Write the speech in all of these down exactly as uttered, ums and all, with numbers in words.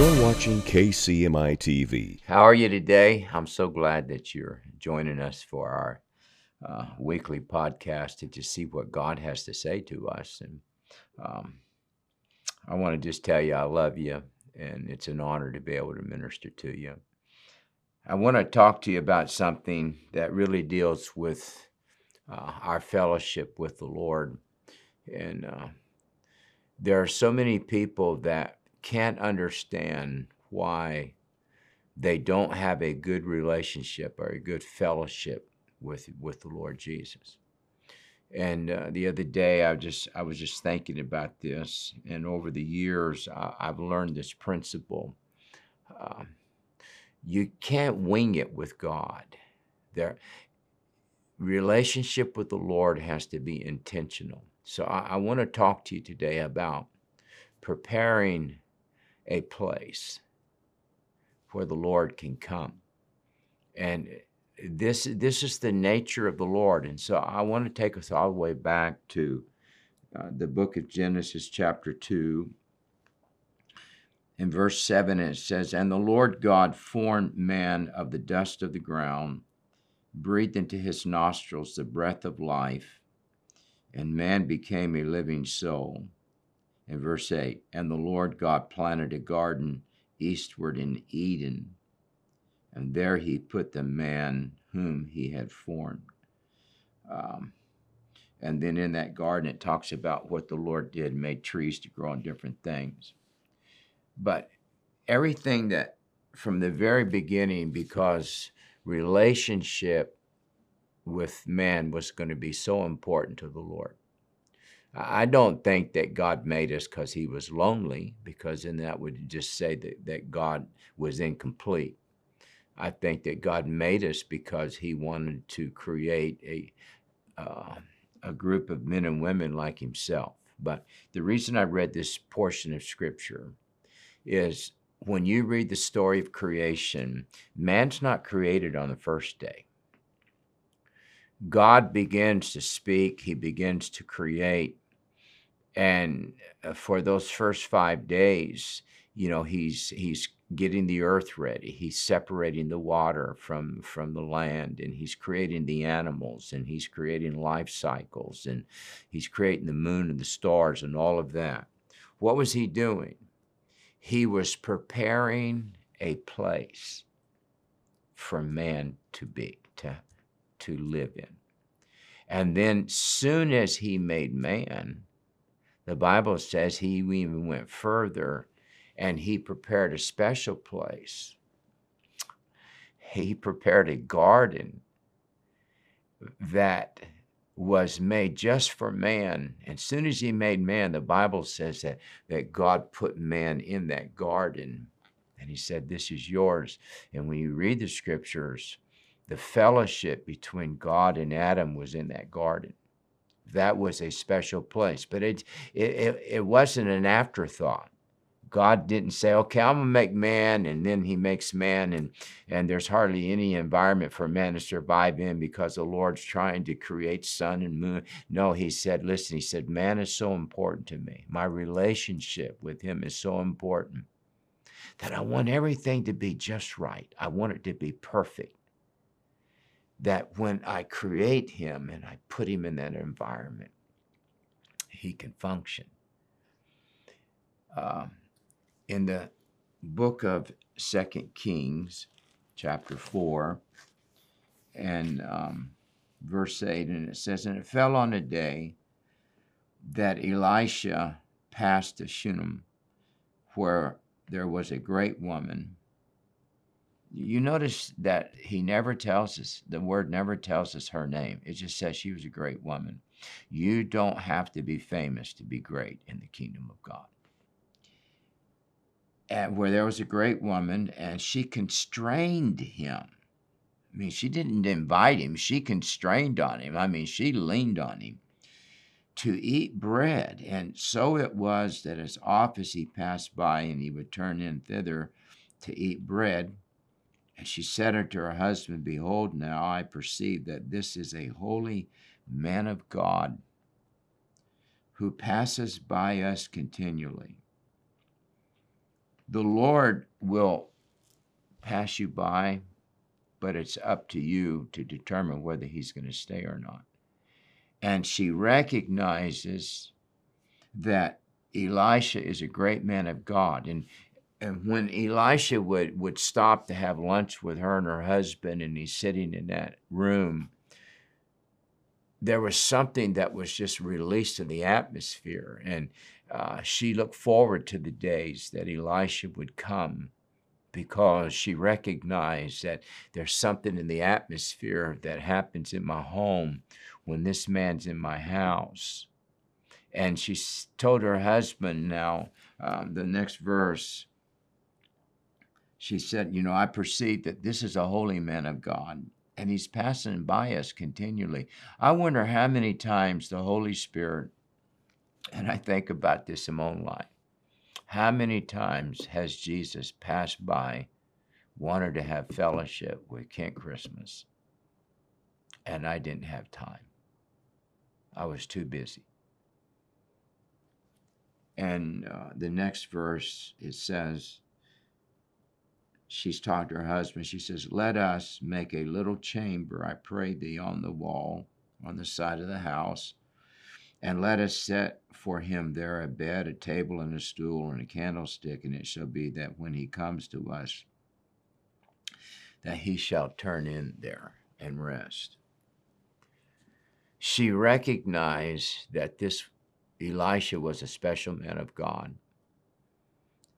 You're watching K C M I T V. How are you today? I'm so glad that you're joining us for our uh, weekly podcast to just see what God has to say to us. And um, I want to just tell you I love you, and it's an honor to be able to minister to you. I want to talk to you about something that really deals with uh, our fellowship with the Lord. And uh, there are so many people that can't understand why they don't have a good relationship or a good fellowship with with the Lord Jesus. And uh, the other day, I just I was just thinking about this, and over the years, I, I've learned this principle: uh, you can't wing it with God. Their relationship with the Lord has to be intentional. So I, I want to talk to you today about preparing a place where the Lord can come. And this, this is the nature of the Lord. And so I want to take us all the way back to uh, the book of Genesis chapter two. In verse seven, it says, "And the Lord God formed man of the dust of the ground, breathed into his nostrils the breath of life, and man became a living soul." In verse eight, "And the Lord God planted a garden eastward in Eden, and there he put the man whom he had formed." Um, and then in that garden, it talks about what the Lord did, made trees to grow on different things. But everything that, from the very beginning, because relationship with man was going to be so important to the Lord. I don't think that God made us because he was lonely, because then that would just say that, that God was incomplete. I think that God made us because he wanted to create a, uh, a group of men and women like himself. But the reason I read this portion of Scripture is when you read the story of creation, man's not created on the first day. God begins to speak, he begins to create. And for those first five days, you know, he's he's getting the earth ready. He's separating the water from, from the land, and he's creating the animals, and he's creating life cycles, and he's creating the moon and the stars and all of that. What was he doing? He was preparing a place for man to be, to, to live in. And then soon as he made man, the Bible says he even went further and he prepared a special place. He prepared a garden that was made just for man. And soon as he made man, the Bible says that, that God put man in that garden. And he said, "This is yours." And when you read the Scriptures, the fellowship between God and Adam was in that garden. That was a special place, but it, it, it wasn't an afterthought. God didn't say, "Okay, I'm gonna make man," and then he makes man, and, and there's hardly any environment for man to survive in because the Lord's trying to create sun and moon. No, he said, listen, he said, man is so important to me. My relationship with him is so important that I want everything to be just right. I want it to be perfect. That when I create him and I put him in that environment, he can function. Uh, in the book of Second Kings, chapter four, and um, verse eight, and it says, "And it fell on a day that Elisha passed to Shunem, where there was a great woman." You notice that he never tells us, the word never tells us her name. It just says she was a great woman. You don't have to be famous to be great in the kingdom of God. And where there was a great woman, and she constrained him. I mean, she didn't invite him. She constrained on him. I mean, she leaned on him to eat bread. And so it was that as often as he passed by, and he would turn in thither to eat bread, and she said unto her husband, "Behold, now I perceive that this is a holy man of God, who passes by us continually. The Lord will pass you by, but it's up to you to determine whether he's going to stay or not. And she recognizes that Elisha is a great man of God. And, and when Elisha would, would stop to have lunch with her and her husband, and he's sitting in that room, there was something that was just released in the atmosphere. And uh, she looked forward to the days that Elisha would come, because she recognized that there's something in the atmosphere that happens in my home when this man's in my house. And she told her husband now, um, the next verse, she said, you know, I perceive that this is a holy man of God, and he's passing by us continually. I wonder how many times the Holy Spirit, and I think about this in my own life, how many times has Jesus passed by, wanted to have fellowship with Kent Christmas, and I didn't have time? I was too busy. And uh, the next verse, it says, she's talked to her husband. She says, let us make a little chamber, I pray thee, on the wall, on the side of the house, and let us set for him there a bed, a table, and a stool, and a candlestick, and it shall be that when he comes to us, that he shall turn in there and rest. She recognized that this Elisha was a special man of God,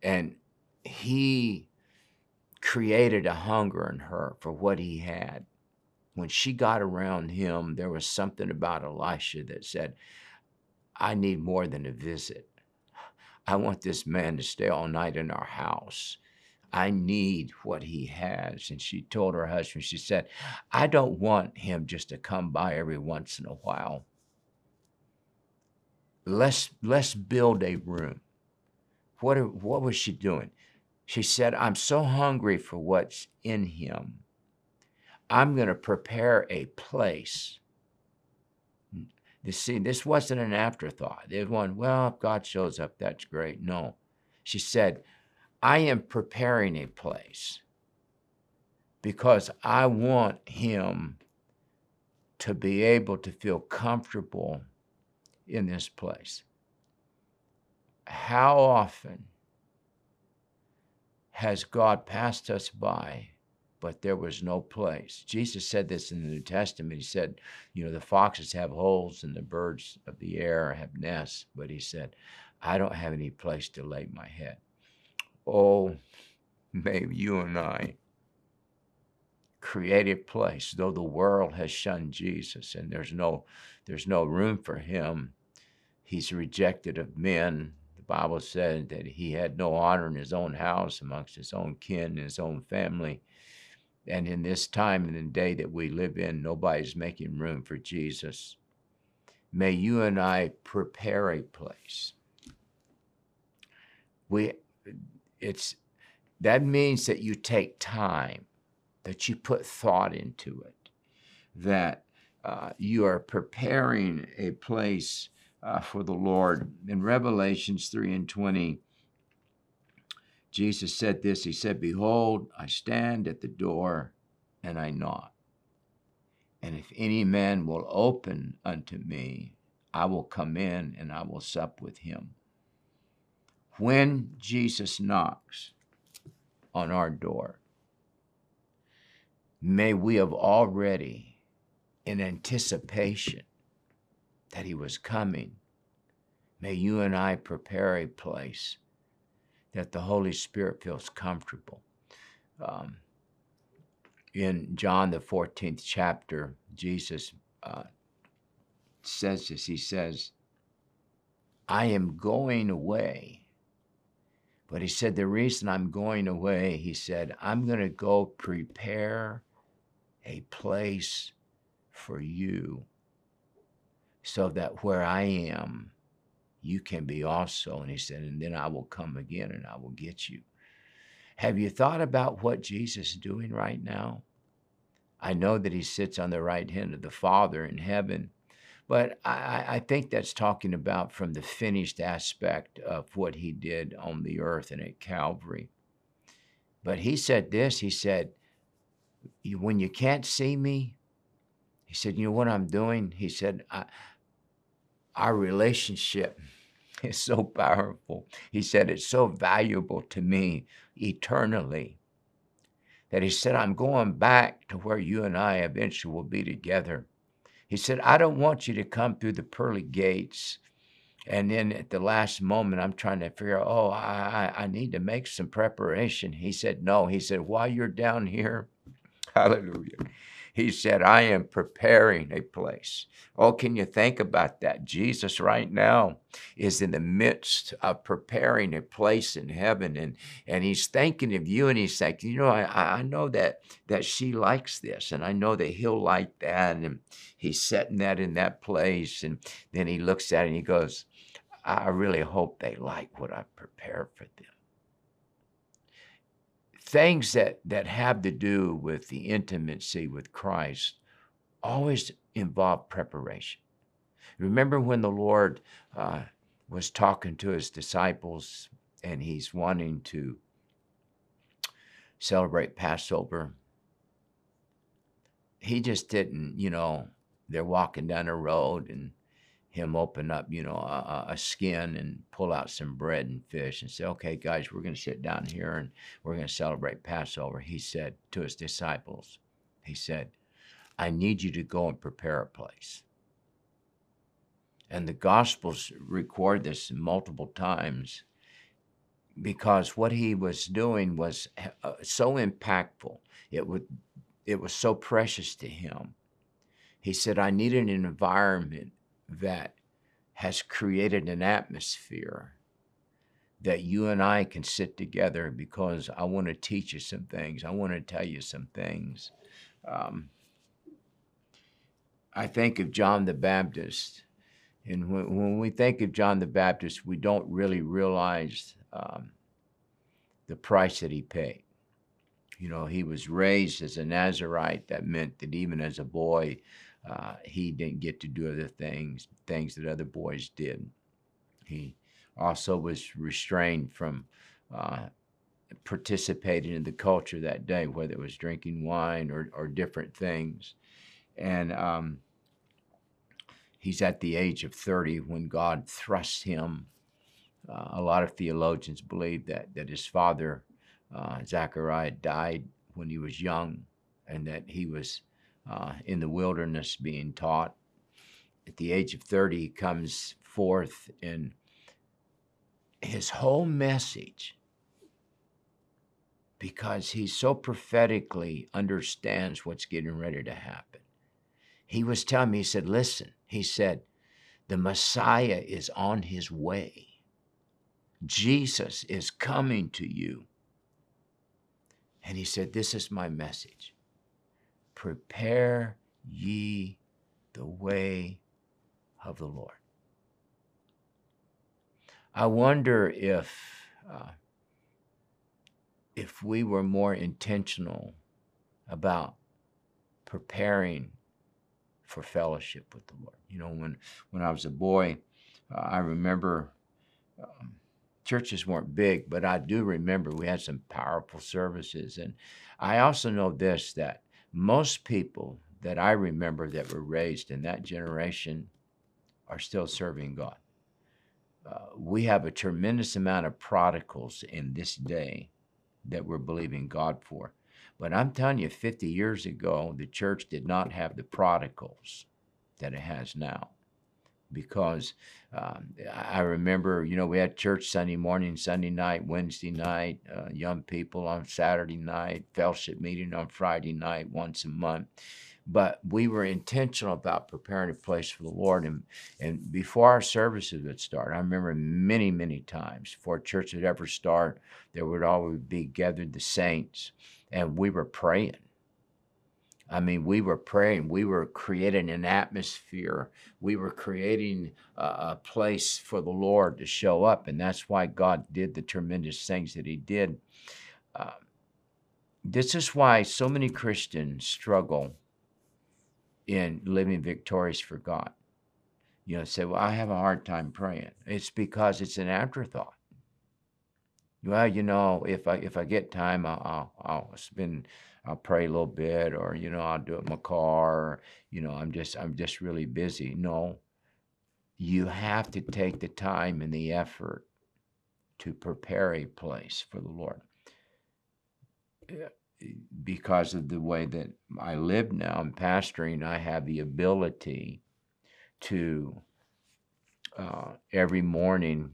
and he created a hunger in her for what he had. When she got around him, there was something about Elisha that said, I need more than a visit. I want this man to stay all night in our house. I need what he has. And she told her husband, she said, I don't want him just to come by every once in a while. Let's, let's build a room. What, what was she doing? She said, I'm so hungry for what's in him. I'm going to prepare a place. You see, this wasn't an afterthought. It wasn't, well, if God shows up, that's great. No. She said, I am preparing a place because I want him to be able to feel comfortable in this place. How often has God passed us by, but there was no place? Jesus said this in the New Testament. He said, you know, the foxes have holes and the birds of the air have nests, but he said, I don't have any place to lay my head. Oh, maybe you and I create a place, though the world has shunned Jesus and there's no, there's no room for him. He's rejected of men. The Bible said that he had no honor in his own house, amongst his own kin, and his own family. And in this time and the day that we live in, nobody's making room for Jesus. May you and I prepare a place. We, it's, that means that you take time, that you put thought into it, that uh, you are preparing a place uh, for the Lord. In Revelations three and twenty, Jesus said this, he said, behold, I stand at the door and I knock. And if any man will open unto me, I will come in and I will sup with him. When Jesus knocks on our door, may we have already, in anticipation that he was coming, may you and I prepare a place that the Holy Spirit feels comfortable. Um, in John, the fourteenth chapter, Jesus uh, says this. He says, I am going away. But he said, the reason I'm going away, he said, I'm going to go prepare a place for you so that where I am, you can be also. And he said, and then I will come again and I will get you. Have you thought about what Jesus is doing right now? I know that he sits on the right hand of the Father in heaven, But I, I think that's talking about from the finished aspect of what he did on the earth and at Calvary. But he said this, he said, when you can't see me, he said, you know what I'm doing? He said, I, our relationship is so powerful. He said, it's so valuable to me eternally that he said, I'm going back to where you and I eventually will be together. He said, I don't want you to come through the pearly gates and then at the last moment, I'm trying to figure out, oh, I, I need to make some preparation. He said, no. He said, while you're down here, hallelujah. He said, I am preparing a place. Oh, can you think about that? Jesus right now is in the midst of preparing a place in heaven, and, and he's thinking of you, and he's thinking, you know, I, I know that, that she likes this, and I know that he'll like that, and he's setting that in that place, and then he looks at it and he goes, I really hope they like what I've prepared for them. Things that, that have to do with the intimacy with Christ always involve preparation. Remember when the Lord uh, was talking to his disciples and he's wanting to celebrate Passover? He just didn't, you know, they're walking down the road and him open up, you know, a, a skin and pull out some bread and fish and say, okay, guys, we're going to sit down here and we're going to celebrate Passover. He said to his disciples, he said, I need you to go and prepare a place. And the Gospels record this multiple times because what he was doing was so impactful. It would, it was so precious to him. He said, I need an environment that has created an atmosphere that you and I can sit together because I want to teach you some things. I want to tell you some things. Um, I think of John the Baptist, and when, when we think of John the Baptist, we don't really realize um, the price that he paid. You know, he was raised as a Nazirite. That meant that even as a boy, Uh, he didn't get to do other things, things that other boys did. He also was restrained from uh, participating in the culture that day, whether it was drinking wine or, or different things. And um, he's at the age of thirty when God thrusts him. Uh, a lot of theologians believe that, that his father, uh, Zechariah, died when he was young and that he was Uh, in the wilderness being taught. At the age of thirty, he comes forth and his whole message, because he so prophetically understands what's getting ready to happen. He was telling me, he said, listen, he said, the Messiah is on his way. Jesus is coming to you. And he said, this is my message. Prepare ye the way of the Lord. I wonder if, uh, if we were more intentional about preparing for fellowship with the Lord. You know, when, when I was a boy, uh, I remember um, churches weren't big, but I do remember we had some powerful services. And I also know this, that most people that I remember that were raised in that generation are still serving God. Uh, we have a tremendous amount of prodigals in this day that we're believing God for. But I'm telling you, fifty years ago, the church did not have the prodigals that it has now. Because um, I remember, you know, we had church Sunday morning, Sunday night, Wednesday night, uh, young people on Saturday night, fellowship meeting on Friday night, once a month. But we were intentional about preparing a place for the Lord. And, and before our services would start, I remember many, many times, before church would ever start, there would always be gathered the saints, and we were praying. I mean, we were praying, we were creating an atmosphere, we were creating a, a place for the Lord to show up, and that's why God did the tremendous things that he did. Uh, this is why so many Christians struggle in living victorious for God. you know, say, well, I have a hard time praying. It's because it's an afterthought. Well, you know, if I if I get time, I'll I'll spend, I'll pray a little bit, or you know, I'll do it in my car. Or, you know, I'm just I'm just really busy. No, you have to take the time and the effort to prepare a place for the Lord. Because of the way that I live now, I'm pastoring. I have the ability to uh, every morning.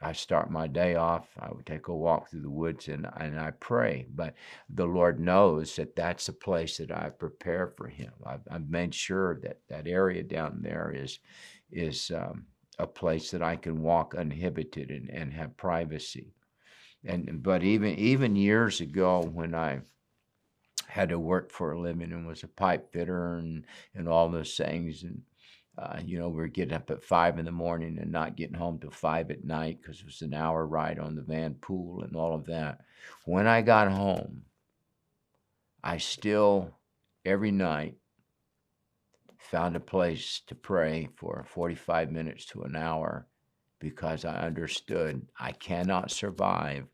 I start my day off, I would take a walk through the woods and, and I pray. But the Lord knows that that's a place that I prepare for Him. I've, I've made sure that that area down there is, is um, a place that I can walk uninhibited and, and have privacy. And But even, even years ago when I had to work for a living and was a pipe fitter and, and all those things, and Uh, you know, we were getting up at five in the morning and not getting home till five at night because it was an hour ride on the van pool and all of that. When I got home, I still, every night, found a place to pray for forty-five minutes to an hour because I understood I cannot survive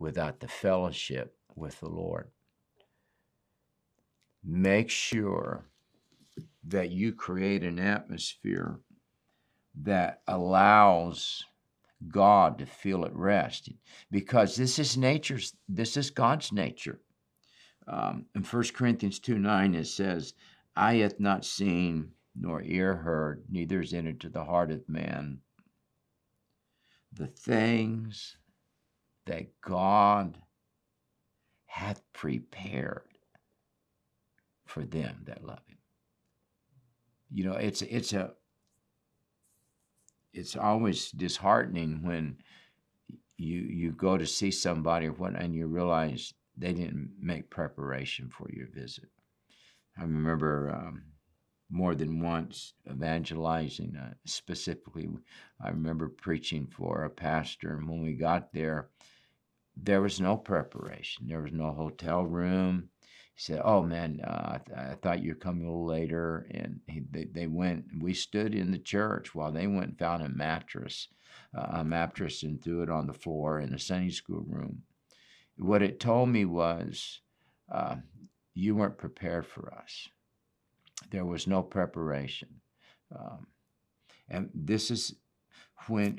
without the fellowship with the Lord. Make sure that you create an atmosphere that allows God to feel at rest, because this is nature's, this is God's nature. Um, in First Corinthians two nine, it says, "Eye hath not seen, nor ear heard, neither is entered to the heart of man the things that God hath prepared for them that love Him." You know, it's it's a it's always disheartening when you you go to see somebody or what, and you realize they didn't make preparation for your visit. I remember um, more than once evangelizing. Uh, specifically, I remember preaching for a pastor, and when we got there, there was no preparation. There was no hotel room. He said, "Oh, man, uh, I, th I thought you were coming a little later." And he, they, they went, we stood in the church while they went and found a mattress, uh, a mattress and threw it on the floor in a Sunday school room. What it told me was, uh, you weren't prepared for us. There was no preparation. Um, and this is when,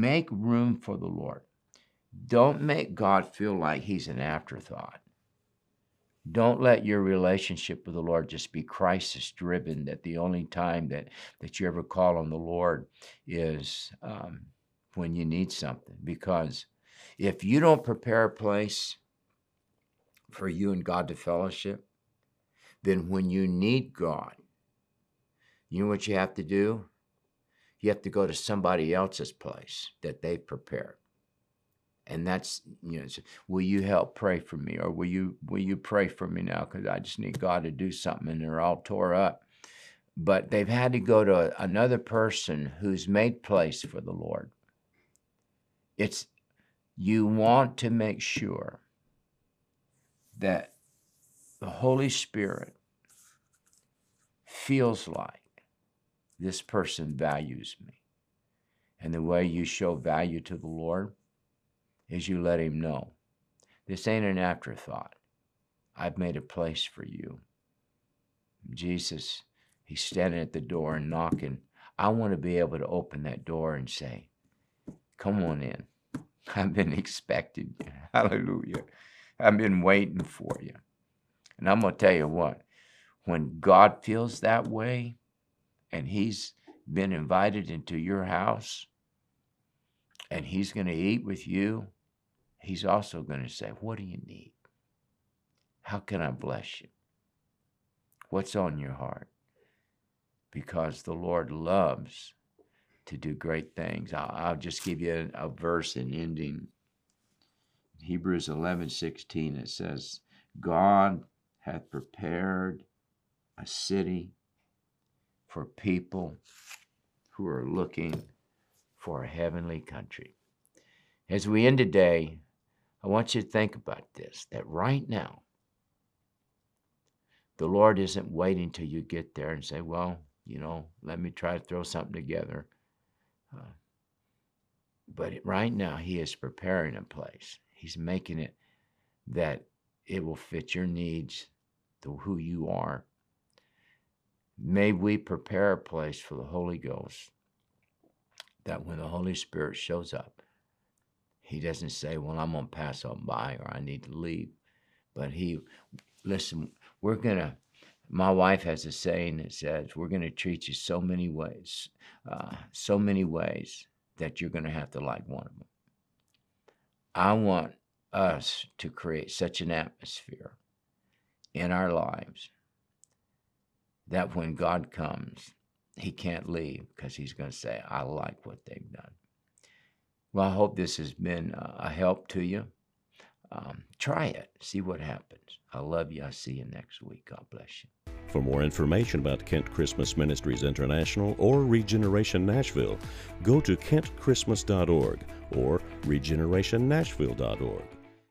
make room for the Lord. Don't make God feel like He's an afterthought. Don't let your relationship with the Lord just be crisis-driven, that the only time that, that you ever call on the Lord is um, when you need something. Because if you don't prepare a place for you and God to fellowship, then when you need God, you know what you have to do? You have to go to somebody else's place that they've prepared. And that's, you know, will you help pray for me? Or will you will you pray for me now? Because I just need God to do something, and they're all tore up. But they've had to go to another person who's made place for the Lord. It's, you want to make sure that the Holy Spirit feels like this person values me. And the way you show value to the Lord is you let Him know, this ain't an afterthought. I've made a place for you. Jesus, He's standing at the door and knocking. I want to be able to open that door and say, come on in. I've been expecting you. Hallelujah. I've been waiting for you. And I'm going to tell you what, when God feels that way and He's been invited into your house and He's going to eat with you, He's also going to say, what do you need? How can I bless you? What's on your heart? Because the Lord loves to do great things. I'll, I'll just give you a, a verse in ending. Hebrews eleven sixteen, it says, God hath prepared a city for people who are looking for a heavenly country. As we end today, I want you to think about this, that right now, the Lord isn't waiting till you get there and say, well, you know, let me try to throw something together. Uh, but right now he is preparing a place. He's making it that it will fit your needs, to who you are. May we prepare a place for the Holy Ghost, that when the Holy Spirit shows up, he doesn't say, well, I'm going to pass on by, or I need to leave. But he, listen, we're going to, my wife has a saying that says, we're going to treat you so many ways, uh, so many ways that you're going to have to like one of them. I want us to create such an atmosphere in our lives that when God comes, he can't leave, because he's going to say, I like what they've done. Well, I hope this has been a help to you. Um, try it. See what happens. I love you. I'll see you next week. God bless you. For more information about Kent Christmas Ministries International or Regeneration Nashville, go to kent christmas dot org or regeneration nashville dot org.